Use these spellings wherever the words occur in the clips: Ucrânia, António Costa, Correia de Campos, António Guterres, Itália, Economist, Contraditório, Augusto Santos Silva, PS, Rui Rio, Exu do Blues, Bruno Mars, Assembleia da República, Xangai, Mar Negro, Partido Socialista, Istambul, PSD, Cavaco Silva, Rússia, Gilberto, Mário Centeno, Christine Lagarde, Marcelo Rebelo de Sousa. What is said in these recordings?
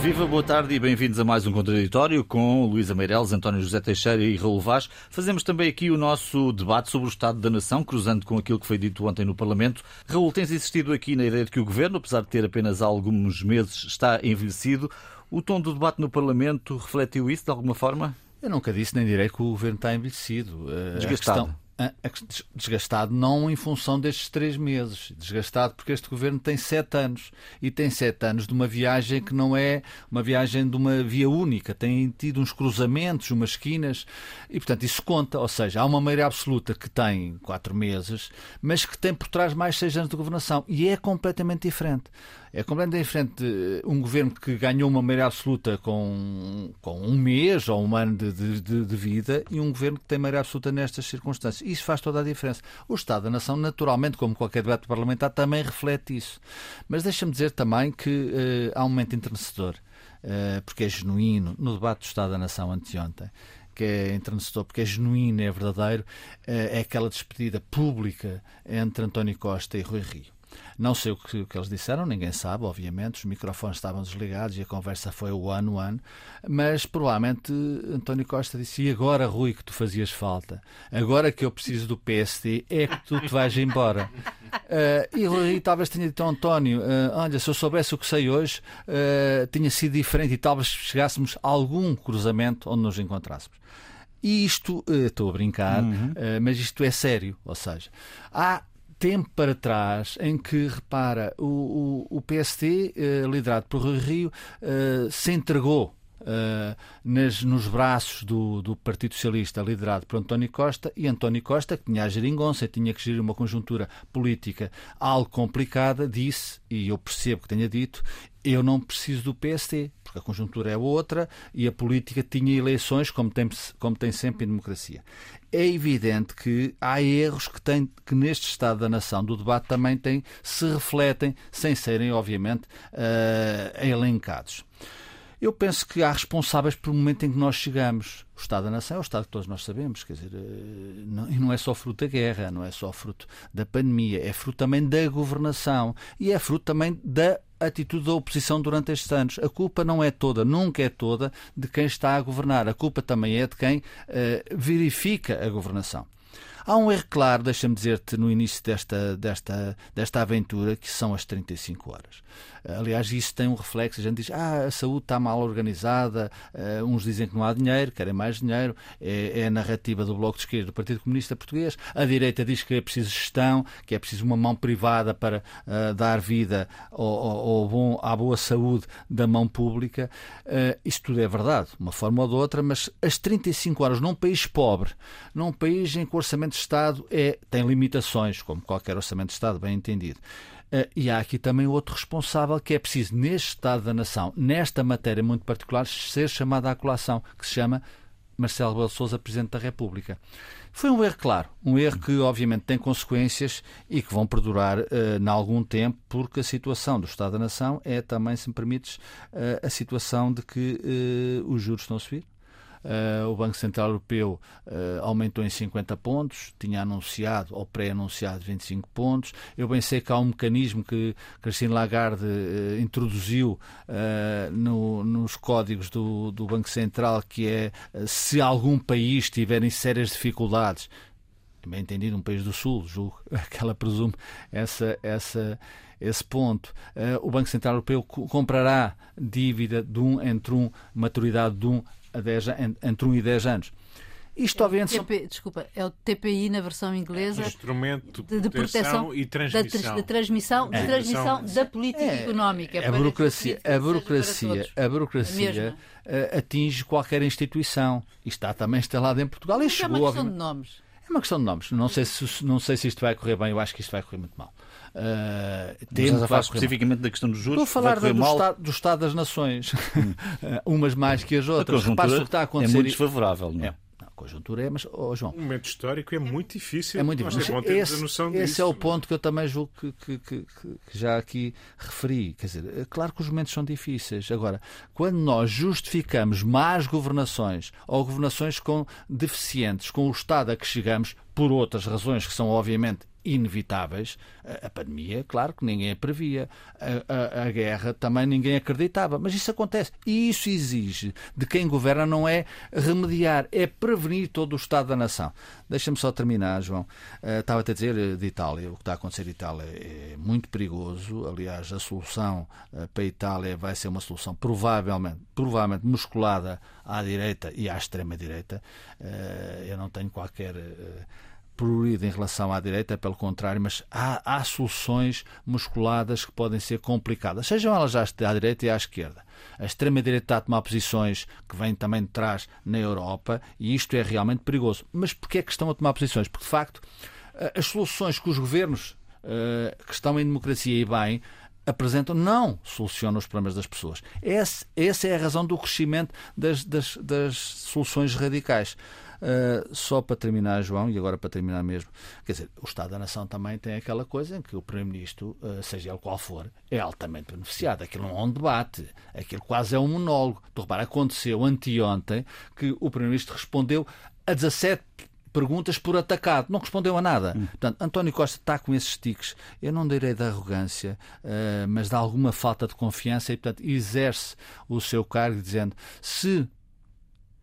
Viva, boa tarde e bem-vindos a mais um Contraditório com Luísa Meireles, António José Teixeira e Raul Vaz. Fazemos também aqui o nosso debate sobre o Estado da Nação, cruzando com aquilo que foi dito ontem no Parlamento. Raul, tens insistido aqui na ideia de que o Governo, apesar de ter apenas há alguns meses, está envelhecido. O tom do debate no Parlamento refletiu isso de alguma forma? Eu nunca disse nem direi que o Governo está envelhecido. Desgastado. Desgastado não em função destes 3 meses, desgastado porque este governo tem 7 anos e tem 7 anos de uma viagem que não é uma viagem de uma via única, tem tido uns cruzamentos, umas esquinas e, portanto, isso conta, ou seja, há uma maioria absoluta que tem 4 meses, mas que tem por trás mais 6 anos de governação e é completamente diferente. É completamente diferente um governo que ganhou uma maioria absoluta com 1 mês ou 1 ano de vida e um governo que tem maioria absoluta nestas circunstâncias. Isso faz toda a diferença. O Estado da Nação, naturalmente, como qualquer debate parlamentar, também reflete isso. Mas deixa-me dizer também que há um momento enternecedor, porque é genuíno, no debate do Estado da Nação anteontem, que é enternecedor porque é genuíno, é verdadeiro, é aquela despedida pública entre António Costa e Rui Rio. Não sei o que eles disseram, ninguém sabe, obviamente, os microfones estavam desligados e a conversa foi one-on-one, mas provavelmente António Costa disse: e agora, Rui, que tu fazias falta? Agora que eu preciso do PSD é que tu te vais embora. E Rui talvez tenha dito ao António: olha, se eu soubesse o que sei hoje, tinha sido diferente e talvez chegássemos a algum cruzamento onde nos encontrássemos. E isto, estou a brincar, mas isto é sério, ou seja, há tempo para trás em que, repara, o PSD, liderado por Rui Rio, se entregou nos braços do Partido Socialista, liderado por António Costa, e António Costa, que tinha a geringonça e tinha que gerir uma conjuntura política algo complicada, disse, e eu percebo que tenha dito: eu não preciso do PSD, porque a conjuntura é outra e a política tinha eleições, como tem sempre em democracia. É evidente que há erros que neste Estado da Nação, do debate, também se refletem, sem serem, obviamente, elencados. Eu penso que há responsáveis pelo momento em que nós chegamos. O Estado da Nação é o Estado que todos nós sabemos, quer dizer, não é só fruto da guerra, não é só fruto da pandemia, é fruto também da governação e é fruto também da atitude da oposição durante estes anos. A culpa não é toda, nunca é toda, de quem está a governar. A culpa também é de quem verifica a governação. Há um erro claro, deixa-me dizer-te, no início desta aventura, que são as 35 horas. Aliás, isso tem um reflexo. A gente diz: a saúde está mal organizada, uns dizem que não há dinheiro, querem mais dinheiro, é a narrativa do Bloco de Esquerda, do Partido Comunista Português. A direita diz que é preciso gestão, que é preciso uma mão privada para dar vida à boa saúde da mão pública. Isso tudo é verdade, de uma forma ou de outra, mas as 35 horas num país pobre, num país em que o orçamento de Estado tem limitações, como qualquer orçamento de Estado, bem entendido. E há aqui também outro responsável, que é preciso, neste Estado da Nação, nesta matéria muito particular, ser chamada à colação, que se chama Marcelo Rebelo de Sousa, Presidente da República. Foi um erro claro, um erro que obviamente tem consequências e que vão perdurar em algum tempo, porque a situação do Estado da Nação é também, se me permites, a situação de que os juros estão a subir. O Banco Central Europeu aumentou em 50 pontos, tinha anunciado ou pré-anunciado 25 pontos. Eu bem sei que há um mecanismo que Christine Lagarde introduziu nos códigos do Banco Central, que é se algum país tiver em sérias dificuldades, bem entendido, um país do Sul, julgo que ela presume esse ponto, o Banco Central Europeu comprará dívida maturidade de 1 a 10, entre 1 e 10 anos. Isto, obviamente, é o TPI na versão inglesa, instrumento de proteção e transmissão da política económica. A burocracia atinge qualquer instituição e está também instalada em Portugal. E chegou, é uma questão de nomes. É uma questão de nomes. Não sei se isto vai correr bem. Eu acho que isto vai correr muito mal. Mas falar especificamente da questão dos juros. Estou a falar do Estado das Nações, umas mais que as outras. Repara-se o que está a acontecer. É muito desfavorável, não é? Conjuntura é, mas, João... Um momento histórico é muito difícil. É muito difícil. Mas esse é o ponto que eu também julgo que já aqui referi. Quer dizer, é claro que os momentos são difíceis. Agora, quando nós justificamos más governações ou governações com deficientes, com o Estado a que chegamos, por outras razões que são, obviamente, inevitáveis. A pandemia, claro que ninguém a previa. A guerra também ninguém acreditava. Mas isso acontece. E isso exige de quem governa não é remediar, é prevenir todo o estado da nação. Deixa-me só terminar, João. Estava até a dizer de Itália. O que está a acontecer em Itália é muito perigoso. Aliás, a solução para a Itália vai ser uma solução provavelmente musculada à direita e à extrema-direita. Eu não tenho qualquer... em relação à direita, pelo contrário, mas há soluções musculadas que podem ser complicadas, sejam elas à direita e à esquerda. A extrema-direita está a tomar posições que vêm também de trás na Europa e isto é realmente perigoso. Mas porquê é que estão a tomar posições? Porque, de facto, as soluções que os governos que estão em democracia e bem apresentam não solucionam os problemas das pessoas. Essa é a razão do crescimento das soluções radicais. Só para terminar, João, e agora para terminar mesmo, quer dizer, o Estado da Nação também tem aquela coisa em que o Primeiro-Ministro, seja ele qual for, é altamente beneficiado. Aquilo não é um debate, aquilo quase é um monólogo. Tu repara, aconteceu anteontem que o Primeiro-Ministro respondeu a 17 perguntas por atacado, não respondeu a nada. Portanto, António Costa está com esses tiques, eu não direi da arrogância, mas de alguma falta de confiança e, portanto, exerce o seu cargo dizendo, se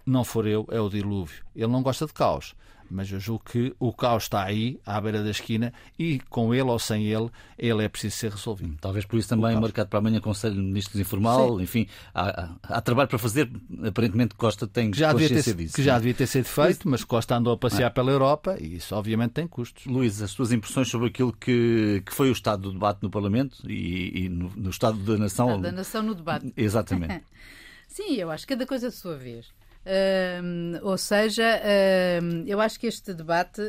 não for eu, é o dilúvio. Ele não gosta de caos, mas eu julgo que o caos está aí, à beira da esquina, e com ele ou sem ele, ele é preciso ser resolvido. Talvez por isso também, marcado para amanhã, Conselho de Ministros informal, enfim, há trabalho para fazer, aparentemente Costa tem consciência disso. Que já devia ter sido feito, mas Costa andou a passear pela Europa, e isso obviamente tem custos. Luís, as tuas impressões sobre aquilo que foi o estado do debate no Parlamento e no estado da Nação... O estado da Nação no debate. Exatamente. Sim, eu acho que cada coisa a sua vez. Ou seja, eu acho que este debate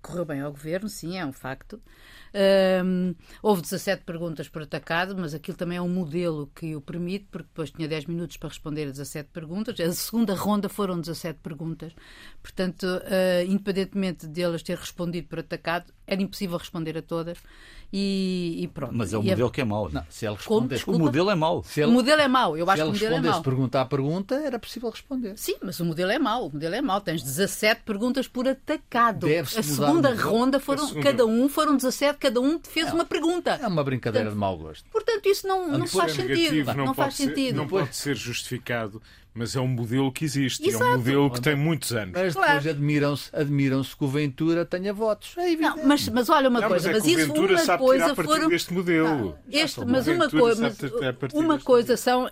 correu bem ao governo, sim, é um facto. Houve 17 perguntas por atacado, mas aquilo também é um modelo que o permite, porque depois tinha 10 minutos para responder a 17 perguntas. A segunda ronda foram 17 perguntas, portanto, independentemente de elas ter respondido por atacado, era impossível responder a todas e pronto. Mas é um modelo que é mau. Não, se ele responder... O modelo é mau. O modelo é mau, eu acho que o modelo é mau. Se ele respondesse pergunta a pergunta, era possível responder. Sim, mas o modelo é mau, o modelo é mau. Tens 17 perguntas por atacado. A segunda ronda foram 17. Cada um fez uma pergunta. É uma brincadeira, portanto, de mau gosto. Portanto, isso não faz sentido. Não faz sentido. Não pode ser justificado, mas é um modelo que existe. Exato. É um modelo que tem muitos anos. Mas depois admiram-se que o Ventura tenha votos. É evidente. Não, mas olha uma coisa. Mas isso uma coisa foram... Este modelo. Mas uma coisa são...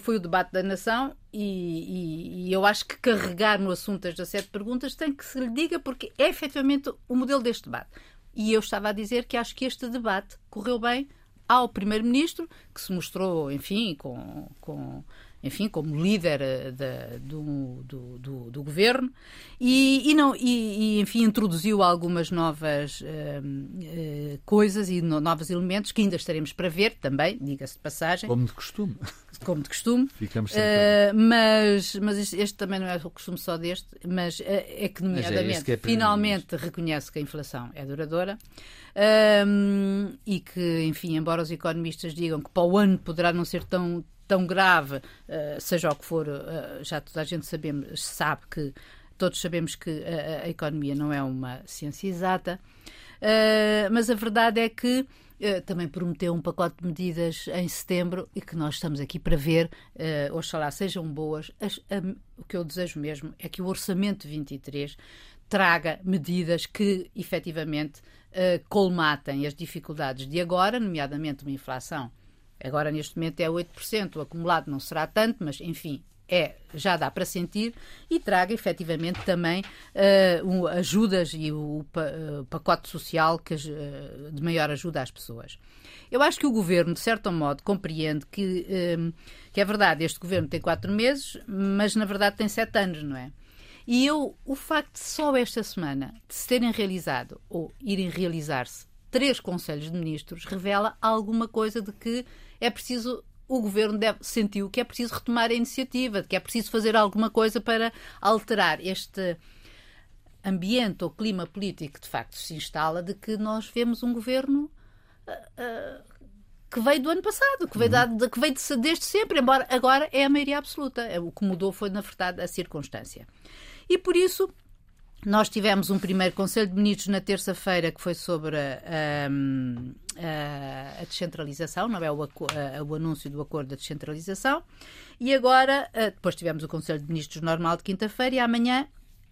Foi o debate da nação e eu acho que carregar no assunto das 17 perguntas tem que se lhe diga, porque é efetivamente o modelo deste debate. E eu estava a dizer que acho que este debate correu bem ao Primeiro-Ministro, que se mostrou, enfim, como líder do governo e introduziu algumas novas coisas e novos elementos que ainda estaremos para ver também, diga-se de passagem. Como de costume. Ficamos sem mas este também não é o costume só deste, mas é que, nomeadamente, finalmente reconhece que a inflação é duradoura e que, enfim, embora os economistas digam que para o ano poderá não ser tão grave, seja o que for, já toda a gente sabe que todos sabemos que a economia não é uma ciência exata, mas a verdade é que também prometeu um pacote de medidas em setembro e que nós estamos aqui para ver, oxalá sejam boas. O que eu desejo mesmo é que o Orçamento 23 traga medidas que efetivamente colmatem as dificuldades de agora, nomeadamente uma inflação. Agora, neste momento, é 8%. O acumulado não será tanto, mas, enfim, já dá para sentir. E traga, efetivamente, também ajudas e o pacote social de maior ajuda às pessoas. Eu acho que o Governo, de certo modo, compreende que é verdade, este Governo tem 4 meses, mas, na verdade, tem 7 anos, não é? E o facto de só esta semana de se terem realizado, ou irem realizar-se, 3 Conselhos de Ministros, revela alguma coisa de que é preciso, o Governo sentiu que é preciso retomar a iniciativa, que é preciso fazer alguma coisa para alterar este ambiente ou clima político que de facto se instala, de que nós vemos um Governo que veio do ano passado, que veio desde sempre, embora agora é a maioria absoluta. O que mudou foi, na verdade, a circunstância. E por isso... Nós tivemos um primeiro Conselho de Ministros na terça-feira que foi sobre a descentralização, não é? O anúncio do acordo da descentralização. E agora, depois tivemos o Conselho de Ministros normal de quinta-feira e amanhã,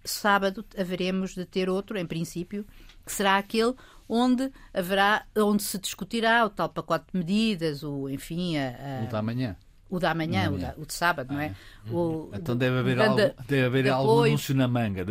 sábado, haveremos de ter outro, em princípio, que será aquele onde se discutirá o tal pacote de medidas, o da amanhã. O da manhã, o de sábado, não é? Então deve haver algum anúncio na manga.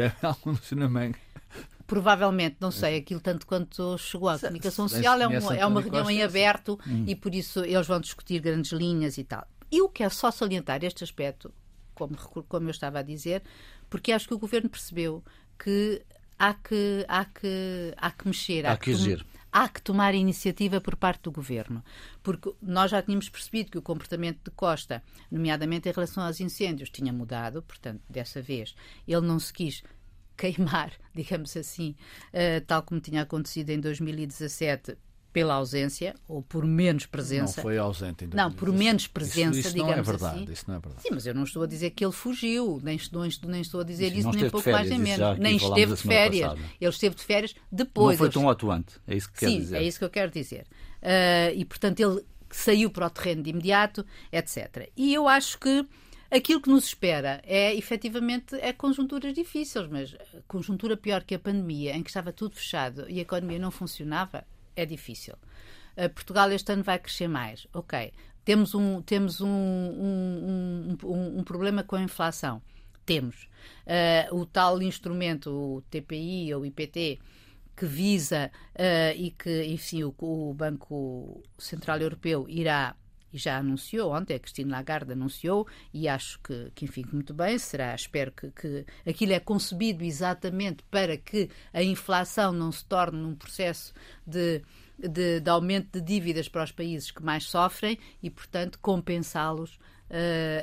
Provavelmente, não sei, aquilo tanto quanto chegou à comunicação social, é uma reunião em aberto e por isso eles vão discutir grandes linhas e tal. Eu quero só salientar este aspecto, como eu estava a dizer, porque acho que o governo percebeu que há que mexer. Há que agir. Há que tomar iniciativa por parte do governo, porque nós já tínhamos percebido que o comportamento de Costa, nomeadamente em relação aos incêndios, tinha mudado, portanto, dessa vez, ele não se quis queimar, digamos assim, tal como tinha acontecido em 2017, pela ausência ou por menos presença. Não foi ausente em 2017. Não, por menos presença, isso digamos não é verdade, assim. Isso não é verdade. Sim, mas eu não estou a dizer que ele fugiu, nem estou a dizer isso nem pouco mais nem menos. Nem esteve de férias. Passada. Ele esteve de férias depois. Não foi tão atuante, é isso que quero dizer. Sim, é isso que eu quero dizer. E, portanto, ele saiu para o terreno de imediato, etc. E eu acho que aquilo que nos espera é, efetivamente, conjunturas difíceis, mas conjuntura pior que a pandemia, em que estava tudo fechado e a economia não funcionava, é difícil. Portugal este ano vai crescer mais. Ok. Temos um problema com a inflação. Temos. O tal instrumento, o TPI ou IPT, que visa e que, enfim, o Banco Central Europeu irá, e já anunciou ontem, a Christine Lagarde anunciou, e acho que enfim, muito bem, será, espero que aquilo é concebido exatamente para que a inflação não se torne num processo de aumento de dívidas para os países que mais sofrem e, portanto, compensá-los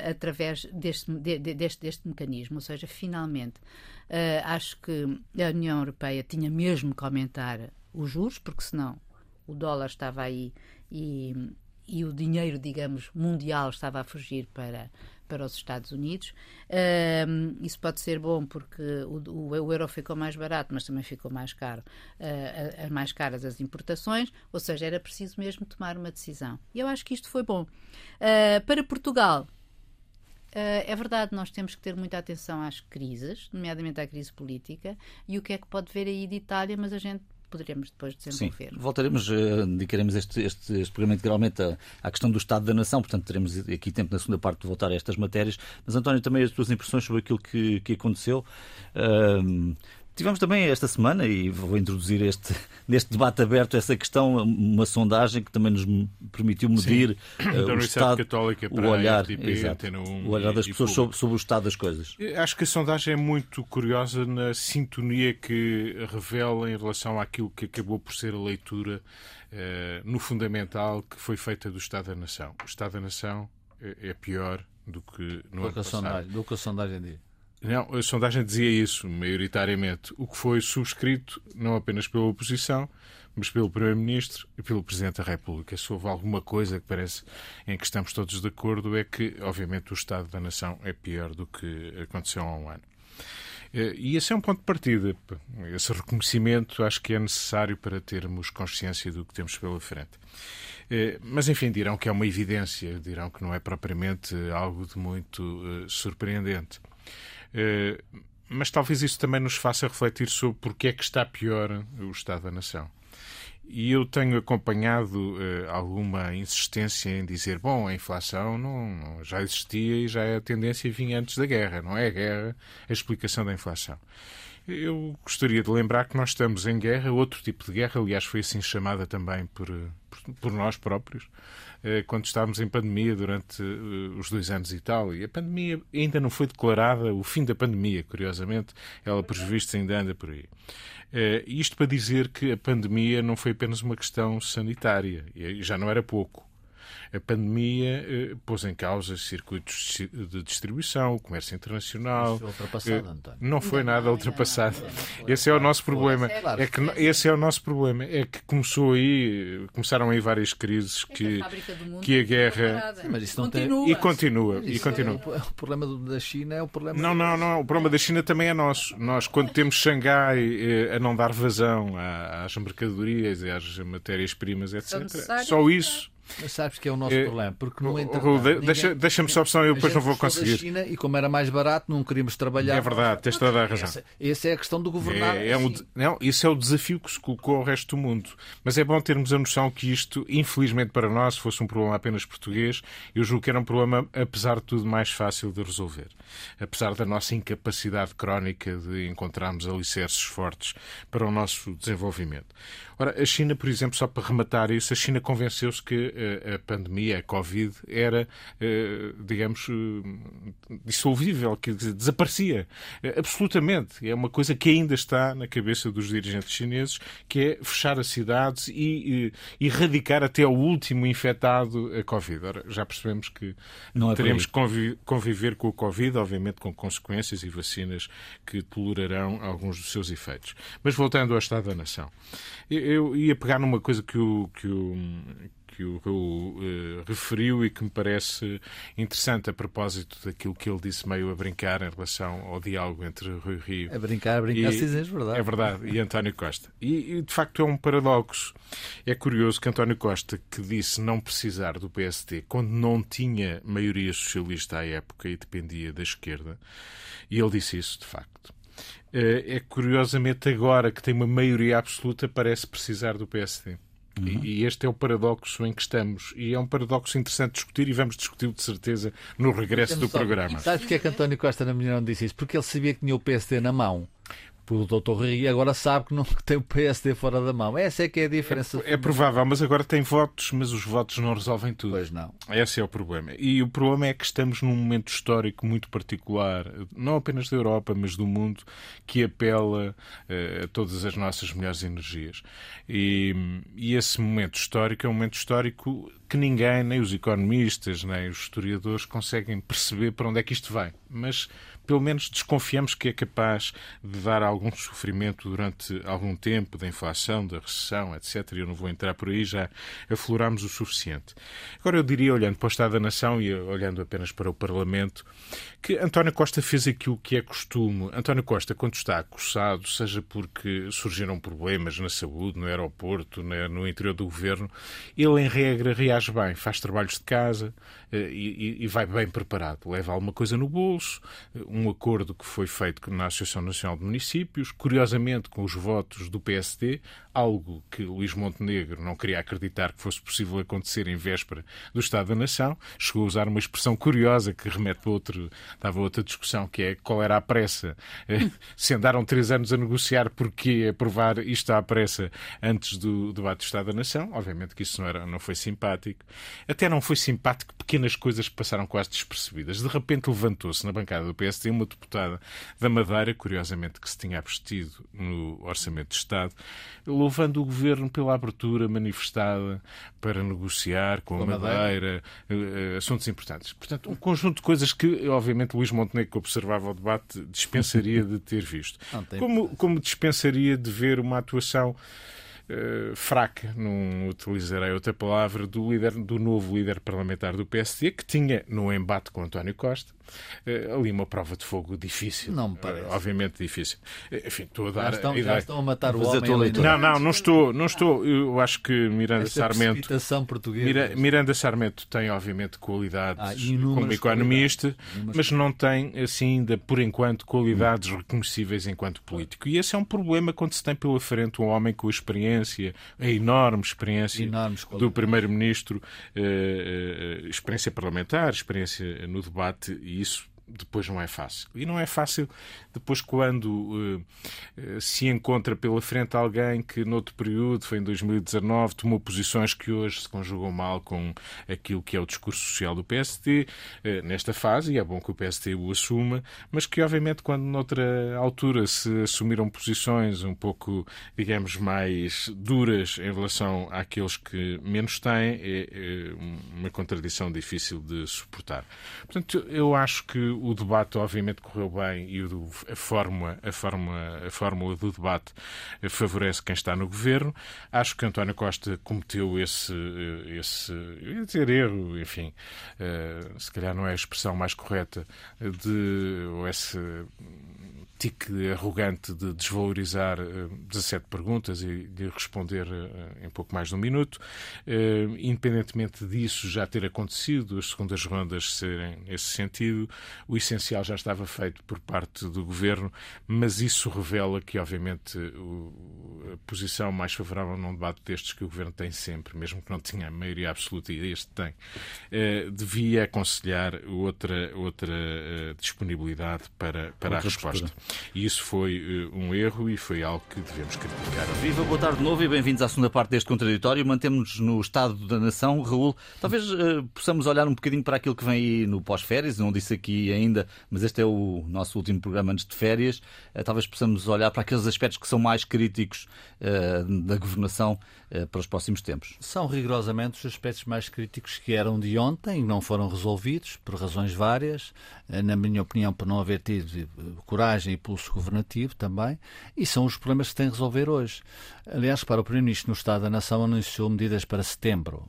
através deste mecanismo. Ou seja, finalmente, acho que a União Europeia tinha mesmo que aumentar os juros, porque senão o dólar estava aí e o dinheiro, digamos, mundial estava a fugir para os Estados Unidos. Isso pode ser bom porque o euro ficou mais barato, mas também ficou mais caro, mais caras as importações, ou seja, era preciso mesmo tomar uma decisão. E eu acho que isto foi bom. Para Portugal, é verdade, nós temos que ter muita atenção às crises, nomeadamente à crise política, e o que é que pode ver aí de Itália, mas a gente poderemos depois desenvolver. Sim, voltaremos, dedicaremos este programa integralmente à questão do Estado da Nação, portanto teremos aqui tempo na segunda parte de voltar a estas matérias. Mas, António, também as tuas impressões sobre aquilo que aconteceu. Tivemos também esta semana, e vou introduzir neste debate aberto essa questão, uma sondagem que também nos permitiu medir o estado, o olhar, o olhar das pessoas sobre o estado das coisas. Acho que a sondagem é muito curiosa na sintonia que revela em relação àquilo que acabou por ser a leitura no fundamental que foi feita do Estado da Nação. O Estado da Nação é pior do que no ano passado. Do que a sondagem diz. Não, a sondagem dizia isso, maioritariamente, o que foi subscrito não apenas pela oposição, mas pelo Primeiro-Ministro e pelo Presidente da República. Se houve alguma coisa que parece em que estamos todos de acordo é que, obviamente, o Estado da Nação é pior do que aconteceu há um ano. E esse é um ponto de partida. Esse reconhecimento acho que é necessário para termos consciência do que temos pela frente. Mas, enfim, dirão que é uma evidência, dirão que não é propriamente algo de muito surpreendente. Mas talvez isso também nos faça refletir sobre porque é que está pior o Estado da Nação. E eu tenho acompanhado alguma insistência em dizer, bom, a inflação não já existia e já a tendência vinha antes da guerra, não é a guerra a explicação da inflação. Eu gostaria de lembrar que nós estamos em guerra, outro tipo de guerra, aliás foi assim chamada também por nós próprios, quando estávamos em pandemia durante os 2 anos e tal. E a pandemia ainda não foi declarada, o fim da pandemia, curiosamente, ela por vistos ainda anda por aí. Isto para dizer que a pandemia não foi apenas uma questão sanitária, e já não era pouco. A pandemia pôs em causa circuitos de distribuição, o comércio internacional. Isso foi ultrapassado, António. Não foi nada ultrapassado. Esse é o nosso problema. Esse é o nosso problema. É que começaram aí várias crises que a guerra... Mas isso não tem... E continua. E continua. O problema da China é o problema... Não. O problema da China também é nosso. Nós, quando temos Xangai a não dar vazão às mercadorias e às matérias-primas, etc. Só isso... Mas sabes que é o nosso problema, porque não entra. Deixa-me só, senão eu depois não vou conseguir. China, e como era mais barato, não queríamos trabalhar. É verdade, tens toda a razão. Essa é a questão do governar. Isso é o desafio que se colocou ao resto do mundo. Mas é bom termos a noção que isto, infelizmente para nós, se fosse um problema apenas português, eu julgo que era um problema, apesar de tudo, mais fácil de resolver. Apesar da nossa incapacidade crónica de encontrarmos alicerces fortes para o nosso desenvolvimento. Ora, a China, por exemplo, só para rematar isso, a China convenceu-se que a pandemia, a Covid, era, digamos, dissolvível, que desaparecia absolutamente. É uma coisa que ainda está na cabeça dos dirigentes chineses, que é fechar as cidades e erradicar até o último infectado a Covid. Ora, já percebemos que não teremos que conviver com a Covid, obviamente com consequências e vacinas que tolerarão alguns dos seus efeitos. Mas voltando ao Estado da Nação, eu ia pegar numa coisa que o Raul referiu e que me parece interessante a propósito daquilo que ele disse meio a brincar em relação ao diálogo entre Rui Rio... A brincar, se dizes verdade. É verdade, e António Costa. E, de facto, é um paradoxo. É curioso que António Costa, que disse não precisar do PSD quando não tinha maioria socialista à época e dependia da esquerda, e ele disse isso, de facto. É curiosamente agora que tem uma maioria absoluta parece precisar do PSD. Uhum. E este é o paradoxo em que estamos. E é um paradoxo interessante discutir e vamos discutir de certeza no regresso do programa. Sabes porque é que António Costa na manhã não disse isso? Porque ele sabia que tinha o PSD na mão. O Dr. Rui agora sabe que não tem o PSD fora da mão. Essa é que é a diferença. É provável, mas agora tem votos, mas os votos não resolvem tudo. Pois não. Esse é o problema. E o problema é que estamos num momento histórico muito particular, não apenas da Europa, mas do mundo, que apela a todas as nossas melhores energias. E esse momento histórico é um momento histórico que ninguém, nem os economistas, nem os historiadores, conseguem perceber para onde é que isto vai. Mas pelo menos desconfiamos que é capaz de dar algum sofrimento durante algum tempo, da inflação, da recessão, etc. Eu não vou entrar por aí, já aflorámos o suficiente. Agora eu diria, olhando para o Estado da Nação e olhando apenas para o Parlamento, que António Costa fez aquilo que é costume. António Costa, quando está acossado, seja porque surgiram problemas na saúde, no aeroporto, no interior do governo, ele, em regra, reage bem, faz trabalhos de casa e vai bem preparado. Leva alguma coisa no bolso, um acordo que foi feito na Associação Nacional de Municípios, curiosamente com os votos do PSD, algo que Luís Montenegro não queria acreditar que fosse possível acontecer em véspera do Estado da Nação. Chegou a usar uma expressão curiosa que remete para outra discussão, que é qual era a pressa. Se andaram 3 anos a negociar, porquê aprovar isto à pressa antes do debate do Estado da Nação? Obviamente que isso não foi simpático. Até não foi simpático pequenas coisas que passaram quase despercebidas. De repente levantou-se na bancada do PSD uma deputada da Madeira, curiosamente que se tinha abstido no Orçamento de Estado, louvando o Governo pela abertura manifestada para negociar com a Madeira assuntos importantes. Portanto, um conjunto de coisas que, obviamente, Luís Montenegro, que observava o debate, dispensaria de ter visto. Como dispensaria de ver uma atuação fraca, não utilizarei outra palavra, do novo líder parlamentar do PSD, que tinha, no embate com António Costa, ali uma prova de fogo difícil. Não me parece. Obviamente difícil. Enfim, estou a dar... Já estão a matar o homem. Não estou. Eu acho que Miranda Sarmento... Miranda Sarmento tem, obviamente, qualidades como economista, mas não tem, assim, ainda por enquanto, qualidades reconhecíveis enquanto político. E esse é um problema quando se tem pela frente um homem com a enorme experiência do Primeiro-Ministro, experiência parlamentar, experiência no debate, e isso depois não é fácil. E não é fácil depois quando se encontra pela frente alguém que noutro período, foi em 2019, tomou posições que hoje se conjugam mal com aquilo que é o discurso social do PSD, nesta fase, e é bom que o PSD o assuma, mas que obviamente quando noutra altura se assumiram posições um pouco, digamos, mais duras em relação àqueles que menos têm, é uma contradição difícil de suportar. Portanto, eu acho que o debate obviamente correu bem e a fórmula do debate favorece quem está no governo. Acho que António Costa cometeu esse erro, enfim, se calhar não é a expressão mais correta, ou esse tique arrogante de desvalorizar 17 perguntas e de responder em pouco mais de um minuto. Independentemente disso já ter acontecido, as segundas rondas serem nesse sentido, o essencial já estava feito por parte do Governo, mas isso revela que, obviamente, a posição mais favorável num debate destes que o Governo tem sempre, mesmo que não tenha a maioria absoluta, e este tem, devia aconselhar outra disponibilidade para a resposta. E isso foi um erro e foi algo que devemos criticar. Viva, boa tarde de novo e bem-vindos à segunda parte deste Contraditório. Mantemos-nos no estado da nação. Raul, talvez possamos olhar um bocadinho para aquilo que vem aí no pós-férias. Não disse aqui ainda, mas este é o nosso último programa antes de férias. Talvez possamos olhar para aqueles aspectos que são mais críticos da governação para os próximos tempos. São rigorosamente os aspectos mais críticos que eram de ontem e não foram resolvidos por razões várias, na minha opinião, por não haver tido coragem e pulso governativo também, e são os problemas que têm de resolver hoje. Aliás, para o Primeiro-Ministro no Estado da Nação anunciou medidas para setembro.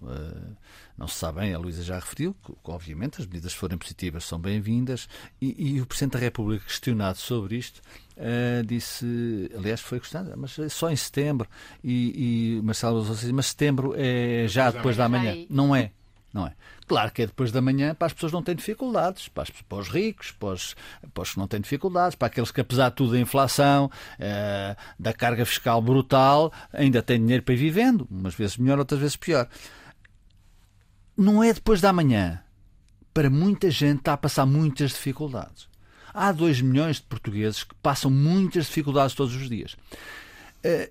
Não se sabe bem, a Luísa já referiu, que obviamente as medidas forem positivas são bem-vindas, e o Presidente da República, questionado sobre isto, disse, aliás foi questionado, mas só em setembro, e Marcelo disse, mas setembro é já depois da manhã. Não é. Não é? Claro que é depois da manhã, para as pessoas que não têm dificuldades, para os ricos, para os que não têm dificuldades, para aqueles que, apesar de tudo da inflação, da carga fiscal brutal, ainda têm dinheiro para ir vivendo, umas vezes melhor, outras vezes pior. Não é depois da manhã. Para muita gente está a passar muitas dificuldades. Há 2 milhões de portugueses que passam muitas dificuldades todos os dias.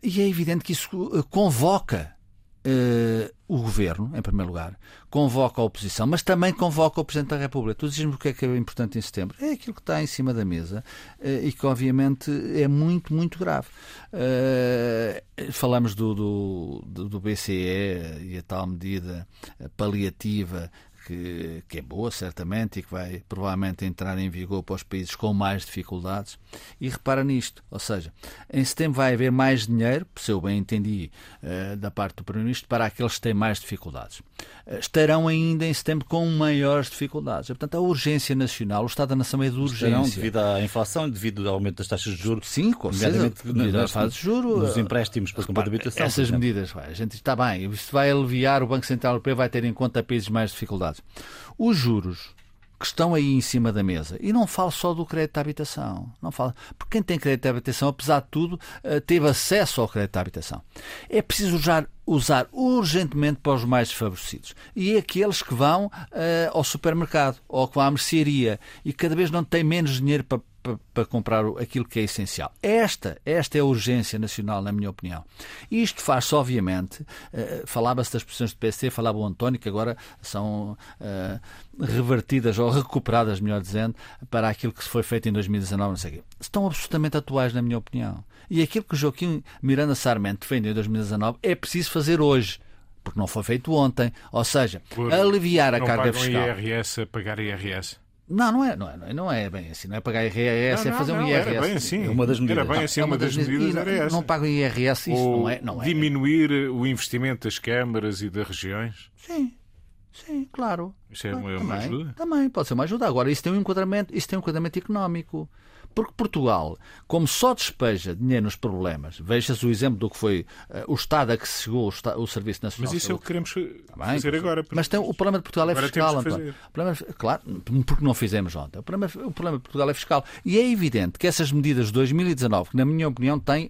E é evidente que isso convoca o Governo, em primeiro lugar, convoca a oposição, mas também convoca o Presidente da República. Tu dizes-me o que é importante em setembro. É aquilo que está em cima da mesa e que, obviamente, é muito, muito grave. Falamos do BCE e a tal medida paliativa que é boa, certamente, e que vai provavelmente entrar em vigor para os países com mais dificuldades. E repara nisto, ou seja, em setembro vai haver mais dinheiro, se eu bem entendi, da parte do Primeiro-Ministro, para aqueles que têm mais dificuldades. Estarão ainda em setembro com maiores dificuldades. Portanto, a urgência nacional, o Estado da Nação é de urgência. Estarão devido à inflação, devido ao aumento das taxas de juros. Sim, com certeza. Na fase de juros. Nos empréstimos para comprar habitação. Essas medidas, a gente está bem, isto vai aliviar, o Banco Central Europeu vai ter em conta países mais dificuldades. Os juros que estão aí em cima da mesa, e não falo só do crédito de habitação, não falo, porque quem tem crédito de habitação, apesar de tudo, teve acesso ao crédito de habitação. É preciso usar urgentemente para os mais desfavorecidos. E aqueles que vão ao supermercado ou que vão à mercearia e cada vez não têm menos dinheiro para comprar aquilo que é essencial. Esta é a urgência nacional, na minha opinião. Isto faz-se, obviamente, falava-se das posições do PSD, falava o António, que agora são revertidas ou recuperadas, melhor dizendo, para aquilo que foi feito em 2019, não sei o quê. Estão absolutamente atuais, na minha opinião. E aquilo que o Joaquim Miranda Sarmento defendeu em 2019 é preciso fazer hoje, porque não foi feito ontem. Ou seja, aliviar a carga fiscal. IRS, pagar IRS. Não é bem assim. Não é pagar IRS, é fazer um IRS. Era bem assim. Uma das medidas. Era bem assim, uma das medidas era essa. Não pagam IRS, isso não é. Diminuir o investimento das câmaras e das regiões. Sim, claro. Isso é uma ajuda? Também, pode ser uma ajuda. Agora, isso tem um enquadramento económico. Porque Portugal, como só despeja dinheiro nos problemas, veja-se o exemplo do que foi o Estado a que se chegou o Serviço Nacional. Mas isso é o que queremos fazer agora. Mas o problema de Portugal é fiscal, António. Claro, porque não fizemos ontem. O problema de Portugal é fiscal. E é evidente que essas medidas de 2019, que na minha opinião têm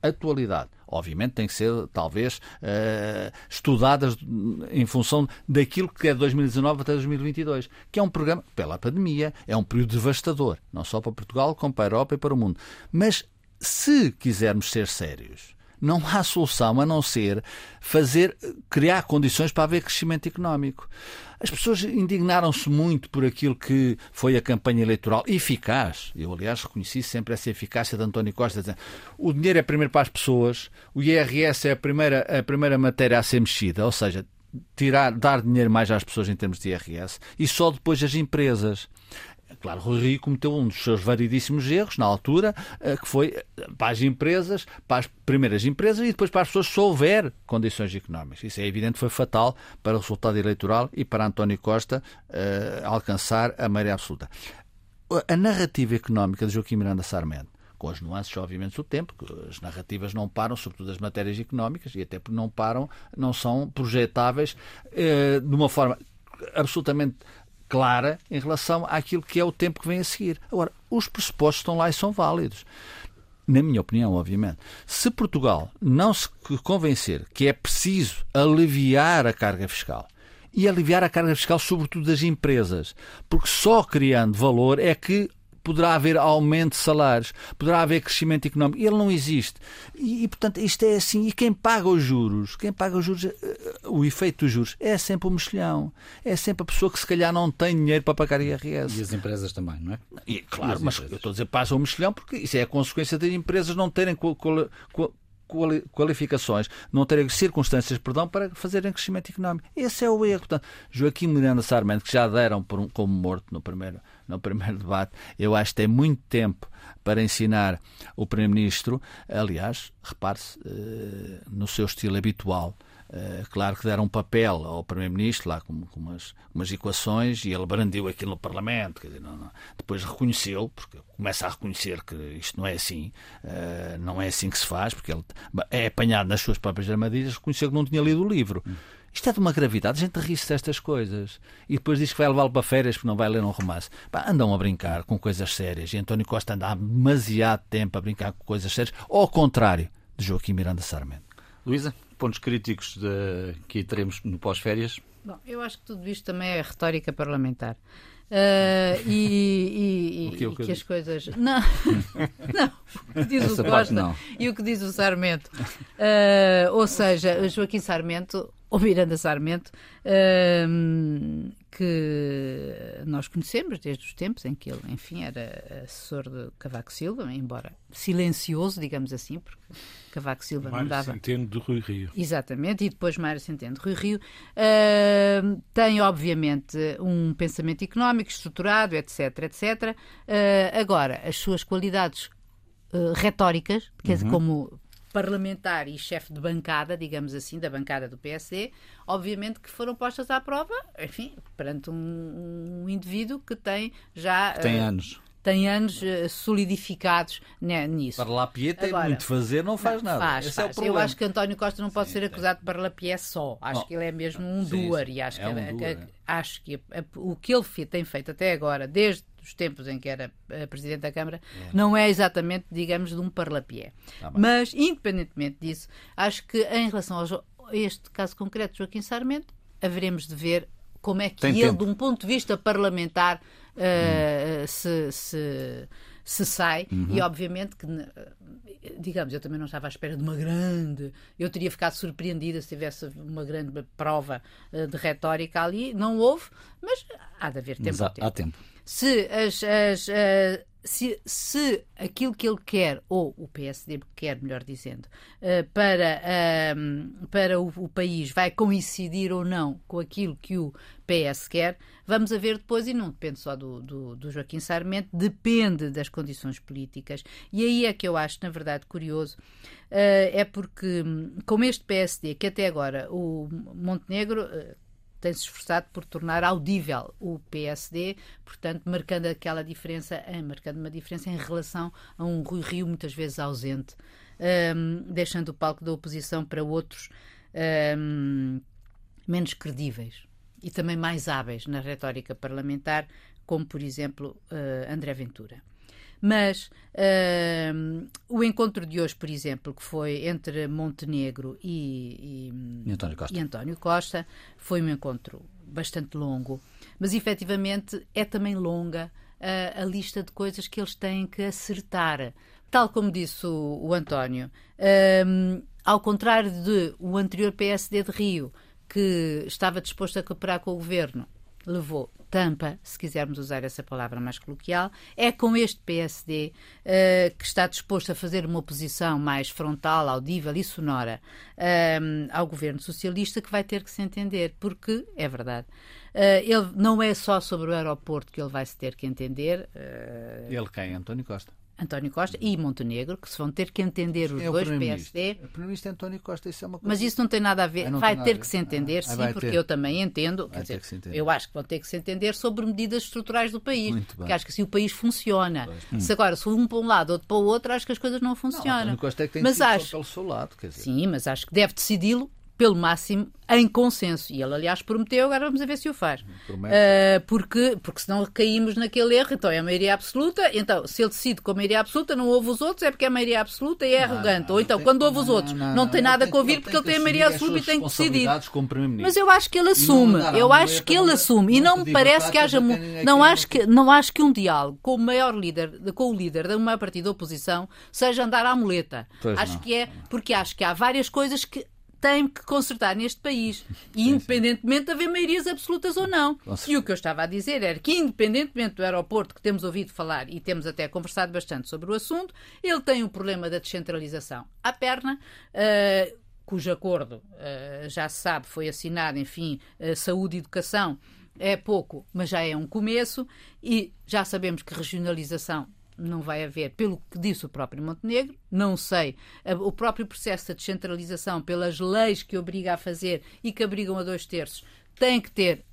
atualidade, obviamente têm que ser, talvez, estudadas em função daquilo que é de 2019 até 2022, que é um programa, pela pandemia, é um período devastador, não só para Portugal, como para a Europa e para o mundo. Mas, se quisermos ser sérios, não há solução a não ser criar condições para haver crescimento económico. As pessoas indignaram-se muito por aquilo que foi a campanha eleitoral eficaz. Eu, aliás, reconheci sempre essa eficácia de António Costa, dizendo, o dinheiro é primeiro para as pessoas, o IRS é a primeira matéria a ser mexida, ou seja, dar dinheiro mais às pessoas em termos de IRS, e só depois as empresas. Claro, Rui Rio cometeu um dos seus variedíssimos erros na altura, que foi para as empresas, para as primeiras empresas e depois para as pessoas se houver condições económicas. Isso é evidente, foi fatal para o resultado eleitoral e para António Costa alcançar a maioria absoluta. A narrativa económica de Joaquim Miranda Sarmento, com as nuances, obviamente, do tempo, que as narrativas não param, sobretudo as matérias económicas, e até porque não param, não são projetáveis de uma forma absolutamente clara em relação àquilo que é o tempo que vem a seguir. Agora, os pressupostos estão lá e são válidos. Na minha opinião, obviamente. Se Portugal não se convencer que é preciso aliviar a carga fiscal, e aliviar a carga fiscal sobretudo das empresas, porque só criando valor é que poderá haver aumento de salários, poderá haver crescimento económico, ele não existe. E, portanto, isto é assim. E quem paga os juros, o efeito dos juros, é sempre o mexilhão. É sempre a pessoa que, se calhar, não tem dinheiro para pagar IRS. E as empresas também, não é? E, claro, mas eu estou a dizer, passa o mexilhão, porque isso é a consequência das empresas não terem qualificações, não terem circunstâncias, para fazerem crescimento económico. Esse é o erro. Portanto, Joaquim Miranda Sarmento, que já deram como morto no primeiro debate, eu acho que tem muito tempo para ensinar o Primeiro-Ministro. Aliás, repare-se, no seu estilo habitual, claro que deram um papel ao Primeiro-Ministro, lá com umas equações, e ele brandiu aquilo no Parlamento, quer dizer, não. Depois reconheceu, porque começa a reconhecer que isto não é assim, não é assim que se faz, porque ele é apanhado nas suas próprias armadilhas, reconheceu que não tinha lido o livro. Isto é de uma gravidade, a gente ri-se destas coisas e depois diz que vai levá-lo para férias porque não vai ler um romance. Andam a brincar com coisas sérias, e António Costa anda há demasiado tempo a brincar com coisas sérias, ao contrário de Joaquim Miranda Sarmento. Luísa, pontos críticos que teremos no pós-férias? Bom, eu acho que tudo isto também é retórica parlamentar. E que as coisas... Não, não, o que diz o Costa e o que diz o Sarmento. Ou seja, Joaquim Sarmento... O Miranda Sarmento, que nós conhecemos desde os tempos em que ele, enfim, era assessor de Cavaco Silva, embora silencioso, digamos assim, porque Cavaco Silva não dava... Mário Centeno de Rui Rio. Exatamente, e depois Mário Centeno de Rui Rio. Tem, obviamente, um pensamento económico estruturado, etc, etc. Agora, as suas qualidades retóricas, quer dizer, como... parlamentar e chefe de bancada, digamos assim, da bancada do PSD, obviamente que foram postas à prova, enfim, perante um indivíduo que tem já... Tem anos solidificados nisso. Parlapié tem muito fazer, não faz nada. Esse é o problema. Eu acho que António Costa não pode ser acusado de parlapié só. Acho que ele é mesmo um doer. E acho que o que ele tem feito até agora, desde os tempos em que era Presidente da Câmara, não é exatamente, digamos, de um parlapié. Mas, independentemente disso, acho que em relação a este caso concreto de Joaquim Sarmento, haveremos de ver como é que de um ponto de vista parlamentar, se sai, e obviamente que, digamos, eu também não estava à espera de uma grande... Eu teria ficado surpreendida se tivesse uma grande prova de retórica ali. Não houve, mas há de haver tempo. Há tempo. Se aquilo que ele quer, ou o PSD quer, melhor dizendo, para o país, vai coincidir ou não com aquilo que o PS quer, vamos a ver depois, e não depende só do Joaquim Sarmento, depende das condições políticas. E aí é que eu acho, na verdade, curioso, é porque com este PSD, que até agora o Montenegro... tem-se esforçado por tornar audível o PSD, portanto, marcando uma diferença em relação a um Rui Rio muitas vezes ausente, deixando o palco da oposição para outros menos credíveis e também mais hábeis na retórica parlamentar, como, por exemplo, André Ventura. Mas o encontro de hoje, por exemplo, que foi entre Montenegro e António Costa, foi um encontro bastante longo, mas efetivamente é também longa a lista de coisas que eles têm que acertar. Tal como disse o António, ao contrário do anterior PSD de Rio, que estava disposto a cooperar com o governo, levou tampa, se quisermos usar essa palavra mais coloquial, é com este PSD que está disposto a fazer uma oposição mais frontal, audível e sonora ao governo socialista, que vai ter que se entender, porque, é verdade, ele não é só sobre o aeroporto que ele vai se ter que entender. Ele quem? António Costa e Montenegro, que se vão ter que entender os dois, PSD. O Primeiro-Ministro é António Costa, isso é uma coisa. Mas isso não tem nada a ver. Vai ter que se entender, sim, porque eu também entendo. Quer dizer, eu acho que vão ter que se entender sobre medidas estruturais do país. Porque acho que assim o país funciona. Se agora, se um para um lado, outro para o outro, acho que as coisas não funcionam. Não, António Costa é que tem que decidir só pelo seu lado. Quer dizer. Sim, mas acho que deve decidi-lo pelo máximo em consenso. E ele, aliás, prometeu, agora vamos a ver se o faz. Porque senão caímos naquele erro, então é a maioria absoluta, então se ele decide com a maioria absoluta, não ouve os outros, é porque é a maioria absoluta e é arrogante. Ou então, quando ouve os outros, não tem nada a ouvir porque ele tem a maioria absoluta e tem que decidir. Mas eu acho que ele assume, e não me parece que haja... Não acho que um diálogo com o maior líder, com o líder de uma partida da oposição, seja andar à muleta. Acho que é, porque acho que há várias coisas que tem que consertar neste país, e independentemente de haver maiorias absolutas ou não. E o que eu estava a dizer era que, independentemente do aeroporto, que temos ouvido falar e temos até conversado bastante sobre o assunto, ele tem um problema da descentralização à perna, cujo acordo, já se sabe, foi assinado, enfim, saúde e educação é pouco, mas já é um começo, e já sabemos que regionalização não vai haver, pelo que disse o próprio Montenegro. Não sei, o próprio processo da descentralização, pelas leis que obriga a fazer e que obrigam a 2/3, tem que ter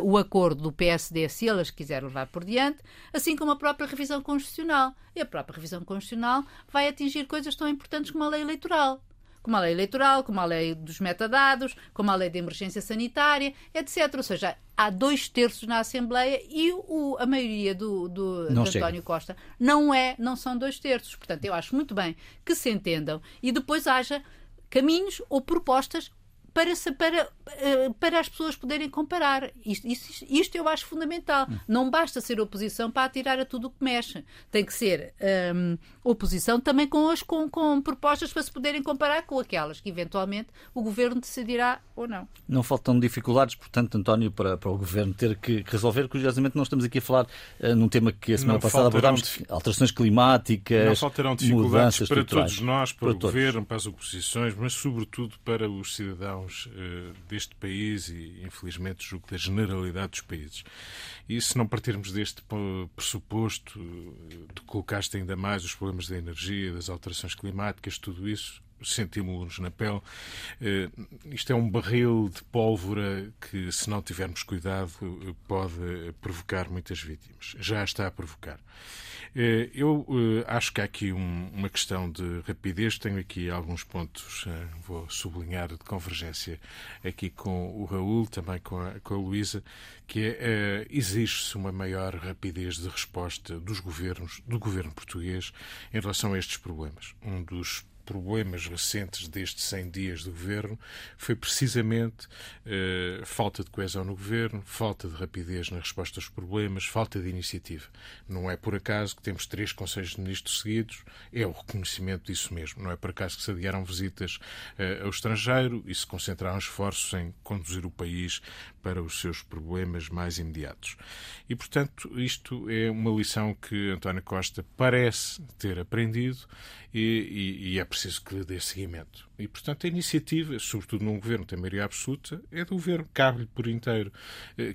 o acordo do PSD, se elas quiser levar por diante, assim como a própria revisão constitucional. E a própria revisão constitucional vai atingir coisas tão importantes como a lei eleitoral. Como a lei dos metadados, como a lei de emergência sanitária, etc. Ou seja, há 2/3 na Assembleia e a maioria do António Costa não são 2/3. Portanto, eu acho muito bem que se entendam e depois haja caminhos ou propostas para as pessoas poderem comparar. Isto eu acho fundamental. Não basta ser oposição para atirar a tudo o que mexe. Tem que ser oposição também com propostas para se poderem comparar com aquelas que eventualmente o governo decidirá ou não. Não faltam dificuldades, portanto, António, para o governo ter que resolver. Curiosamente, nós estamos aqui a falar num tema que a semana passada abordámos, alterações climáticas, não só terão dificuldades para todos nós, para o governo, para as oposições, mas sobretudo para os cidadãos deste país e, infelizmente, julgo da generalidade dos países. E se não partirmos deste pressuposto de colocaste ainda mais os problemas da energia, das alterações climáticas, tudo isso, sentimos-nos na pele. Isto é um barril de pólvora que, se não tivermos cuidado, pode provocar muitas vítimas. Já está a provocar. Eu acho que há aqui uma questão de rapidez. Tenho aqui alguns pontos, vou sublinhar, de convergência aqui com o Raul, também com a Luísa, que é, exige-se uma maior rapidez de resposta dos governos, do governo português, em relação a estes problemas. Um dos problemas recentes destes 100 dias do governo foi precisamente falta de coesão no governo, falta de rapidez na resposta aos problemas, falta de iniciativa. Não é por acaso que temos 3 conselhos de ministros seguidos, é o reconhecimento disso mesmo. Não é por acaso que se adiaram visitas ao estrangeiro e se concentraram esforços em conduzir o país para os seus problemas mais imediatos. E, portanto, isto é uma lição que António Costa parece ter aprendido e é preciso que lhe dê seguimento. E, portanto, a iniciativa, sobretudo num governo que tem maioria absoluta, é do governo, cabe-lhe por inteiro.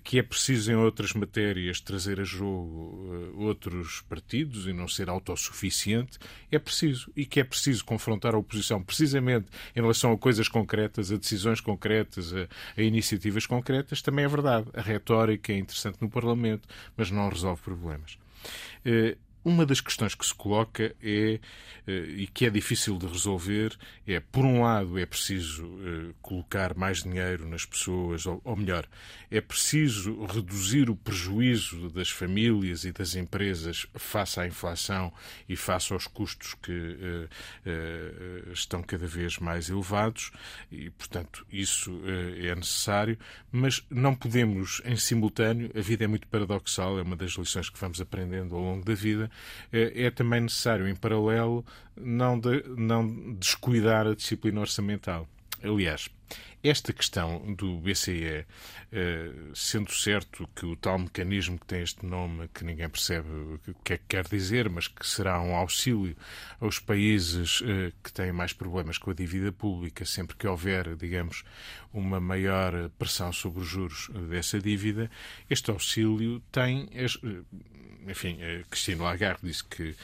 Que é preciso, em outras matérias, trazer a jogo outros partidos e não ser autossuficiente, é preciso. E que é preciso confrontar a oposição, precisamente em relação a coisas concretas, a decisões concretas, a iniciativas concretas, também é verdade. A retórica é interessante no Parlamento, mas não resolve problemas. Uma das questões que se coloca é, e que é difícil de resolver, é, por um lado, é preciso colocar mais dinheiro nas pessoas, ou melhor, é preciso reduzir o prejuízo das famílias e das empresas face à inflação e face aos custos que estão cada vez mais elevados, e, portanto, isso é necessário, mas não podemos, em simultâneo, a vida é muito paradoxal, é uma das lições que vamos aprendendo ao longo da vida, é também necessário, em paralelo, não descuidar a disciplina orçamental. Aliás, esta questão do BCE, sendo certo que o tal mecanismo que tem este nome, que ninguém percebe o que é que quer dizer, mas que será um auxílio aos países que têm mais problemas com a dívida pública, sempre que houver, digamos, uma maior pressão sobre os juros dessa dívida, este auxílio tem... Enfim, Christine Lagarde disse que...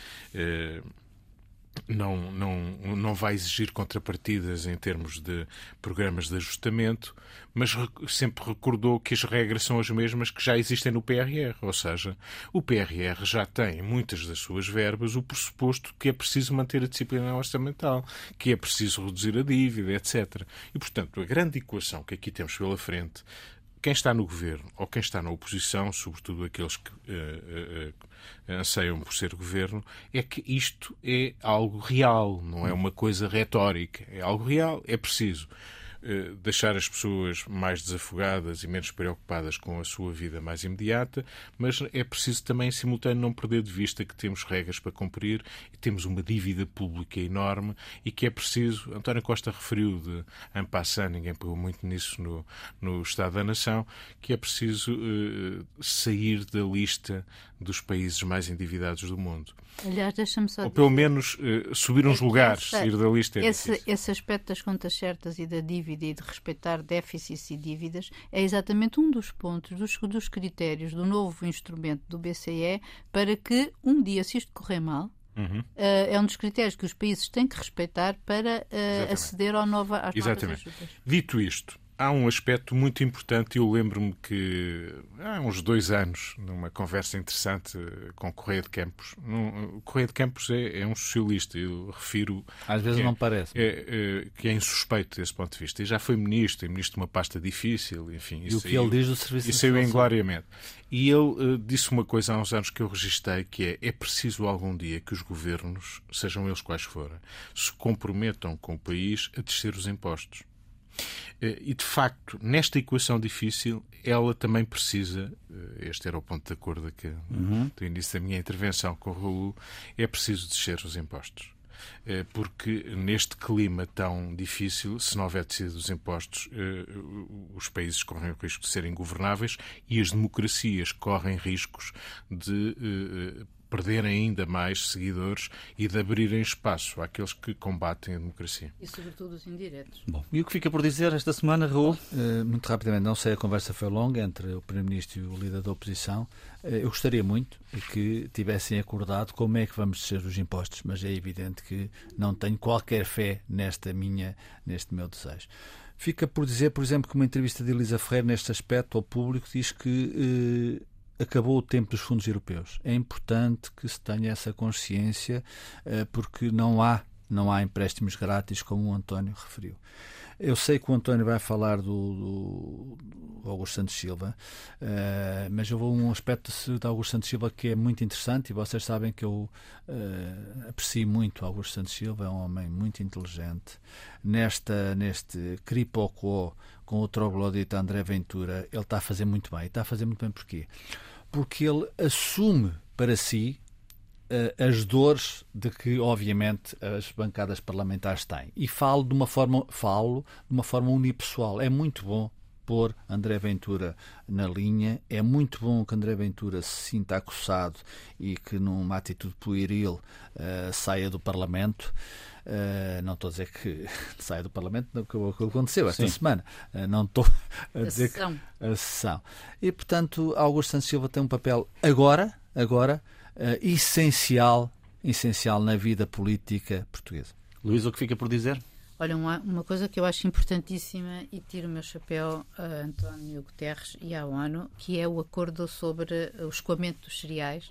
Não vai exigir contrapartidas em termos de programas de ajustamento, mas sempre recordou que as regras são as mesmas que já existem no PRR, ou seja, o PRR já tem, em muitas das suas verbas, o pressuposto que é preciso manter a disciplina orçamental, que é preciso reduzir a dívida, etc. E, portanto, a grande equação que aqui temos pela frente, quem está no governo ou quem está na oposição, sobretudo aqueles que anseiam por ser governo, é que isto é algo real, não é uma coisa retórica. É algo real, é preciso deixar as pessoas mais desafogadas e menos preocupadas com a sua vida mais imediata, mas é preciso também, em simultâneo, não perder de vista que temos regras para cumprir e temos uma dívida pública enorme e que é preciso... António Costa referiu, en passant, ninguém pegou muito nisso no Estado da Nação, que é preciso sair da lista dos países mais endividados do mundo. Aliás, deixa-me só... Ou pelo menos subir uns lugares, sair da lista. Esse aspecto das contas certas e da dívida e de respeitar déficits e dívidas é exatamente um dos pontos, dos critérios do novo instrumento do BCE para que um dia, se isto correr mal, é um dos critérios que os países têm que respeitar para aceder às novas ajudas. Dito isto, há um aspecto muito importante. Eu lembro-me que há uns 2 anos, numa conversa interessante com Correia de Campos... O Correia de Campos é um socialista, eu refiro... Às vezes não parece. Que é insuspeito desse ponto de vista. E já foi ministro, e ministro de uma pasta difícil, enfim... E o que ele diz do serviço... Isso saiu em gloriamente. E ele disse uma coisa há uns anos que eu registei, que é preciso algum dia que os governos, sejam eles quais forem, se comprometam com o país a descer os impostos. E, de facto, nesta equação difícil, ela também precisa, este era o ponto de acordo que, do início da minha intervenção com o Raul, é preciso descer os impostos. Porque neste clima tão difícil, se não houver descida dos impostos, os países correm o risco de serem governáveis e as democracias correm riscos de perderem ainda mais seguidores e de abrirem espaço àqueles que combatem a democracia. E sobretudo os indiretos. Bom, e o que fica por dizer esta semana, Raul? Muito rapidamente, não sei, a conversa foi longa entre o Primeiro-Ministro e o líder da oposição. Eu gostaria muito que tivessem acordado como é que vamos descer os impostos, mas é evidente que não tenho qualquer fé neste meu desejo. Fica por dizer, por exemplo, que uma entrevista de Elisa Ferreira neste aspecto ao público diz que... acabou o tempo dos fundos europeus. É importante que se tenha essa consciência, porque não há empréstimos grátis, como o António referiu. Eu sei que o António vai falar do Augusto Santos Silva, mas houve um aspecto do Augusto Santos Silva que é muito interessante, e vocês sabem que eu aprecio muito o Augusto Santos Silva, é um homem muito inteligente. Neste cripocó com o troglodita André Ventura, ele está a fazer muito bem. Está a fazer muito bem porquê? Porque ele assume para si as dores de que, obviamente, as bancadas parlamentares têm. E falo de uma forma unipessoal. É muito bom pôr André Ventura na linha, é muito bom que André Ventura se sinta acossado e que, numa atitude pueril, saia do Parlamento. Não estou a dizer que saia do Parlamento, o que aconteceu esta semana. Não estou a dizer que... A sessão. E, portanto, Augusto Santos Silva tem um papel agora, essencial na vida política portuguesa. Luís, o que fica por dizer? Olha, uma coisa que eu acho importantíssima, e tiro o meu chapéu a António Guterres e à ONU, que é o acordo sobre o escoamento dos cereais,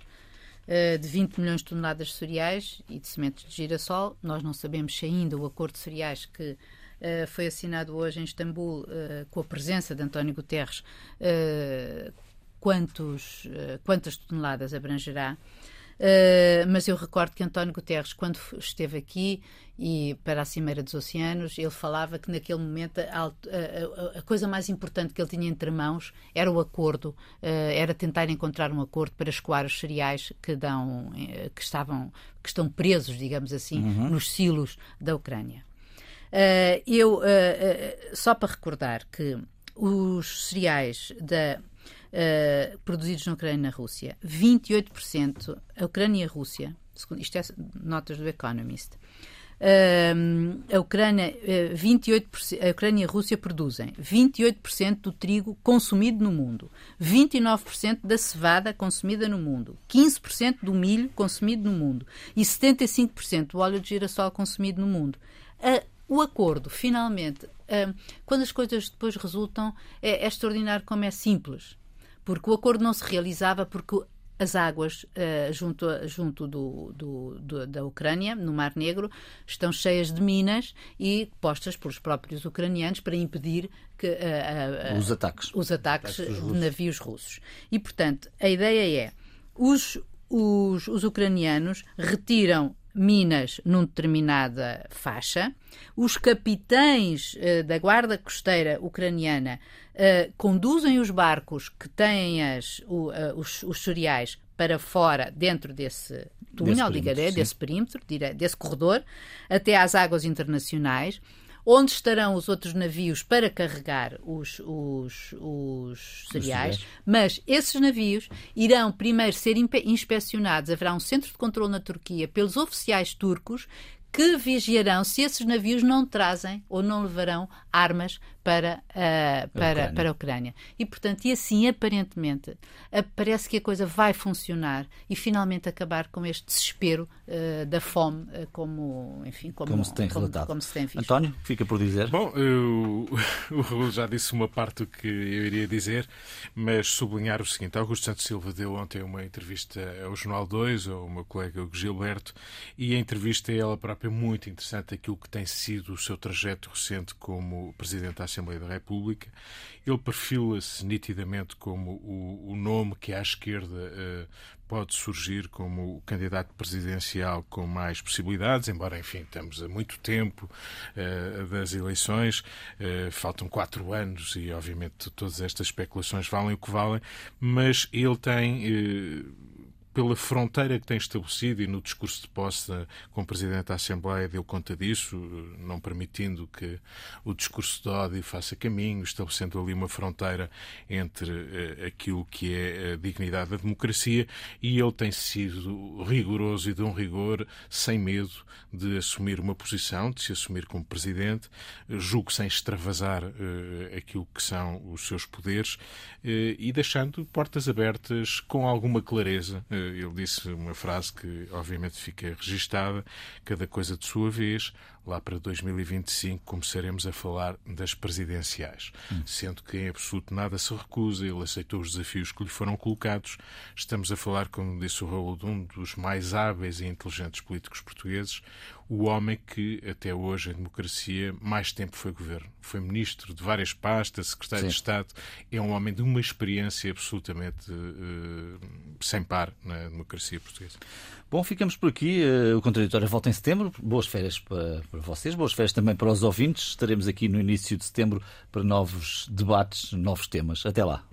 de 20 milhões de toneladas de cereais e de sementes de girassol. Nós não sabemos se ainda o acordo de cereais que foi assinado hoje em Istambul, com a presença de António Guterres, quantas toneladas abrangerá. Mas eu recordo que António Guterres, quando esteve aqui e para a Cimeira dos Oceanos, ele falava que naquele momento a coisa mais importante que ele tinha entre mãos era o acordo, era tentar encontrar um acordo para escoar os cereais que estão presos, digamos assim, nos silos da Ucrânia. Só para recordar que os cereais produzidos na Ucrânia e na Rússia, 28%, a Ucrânia e a Rússia, isto é notas do Economist, a Ucrânia e a Rússia produzem 28% do trigo consumido no mundo, 29% da cevada consumida no mundo, 15% do milho consumido no mundo e 75% do óleo de girassol consumido no mundo. O acordo, finalmente, quando as coisas depois resultam, é extraordinário como é simples. Porque o acordo não se realizava porque as águas junto da Ucrânia, no Mar Negro, estão cheias de minas e postas pelos próprios ucranianos para impedir que, os ataques de navios russos. E, portanto, a ideia é os ucranianos retiram minas numa determinada faixa, os capitães da guarda costeira ucraniana conduzem os barcos que têm os cereais para fora, dentro desse túnel, desse perímetro, desse corredor, até às águas internacionais, onde estarão os outros navios para carregar os cereais, mas esses navios irão primeiro ser inspecionados, haverá um centro de controle na Turquia pelos oficiais turcos que vigiarão se esses navios não trazem ou não levarão armas para a Ucrânia. E, portanto, aparentemente, parece que a coisa vai funcionar e finalmente acabar com este desespero da fome, como se tem visto. António, fica por dizer. Bom, o Raul já disse uma parte do que eu iria dizer, mas sublinhar o seguinte. Augusto Santos Silva deu ontem uma entrevista ao Jornal 2, ao meu colega Gilberto, e a entrevista é ela própria muito interessante, aquilo que tem sido o seu trajeto recente como Presidente da Assembleia da República. Ele perfila-se nitidamente como o nome que à esquerda pode surgir como o candidato presidencial com mais possibilidades, embora, enfim, estamos há muito tempo das eleições, faltam 4 anos e, obviamente, todas estas especulações valem o que valem, mas ele tem... pela fronteira que tem estabelecido e no discurso de posse com o Presidente da Assembleia deu conta disso, não permitindo que o discurso de ódio faça caminho, estabelecendo ali uma fronteira entre aquilo que é a dignidade da democracia, e ele tem sido rigoroso e de um rigor sem medo de assumir uma posição, de se assumir como Presidente, julgo sem extravasar aquilo que são os seus poderes e deixando portas abertas com alguma clareza. Ele disse uma frase que obviamente fica registada, cada coisa de sua vez, lá para 2025 começaremos a falar das presidenciais. Sendo que em absoluto nada se recusa, ele aceitou os desafios que lhe foram colocados. Estamos a falar, como disse o Raul, de um dos mais hábeis e inteligentes políticos portugueses, o homem que até hoje em democracia mais tempo foi governo. Foi ministro de várias pastas, secretário de Estado, é um homem de uma experiência absolutamente sem par na democracia portuguesa. Bom, ficamos por aqui. O Contraditório volta em setembro. Boas férias para vocês, boas férias também para os ouvintes. Estaremos aqui no início de setembro para novos debates, novos temas. Até lá.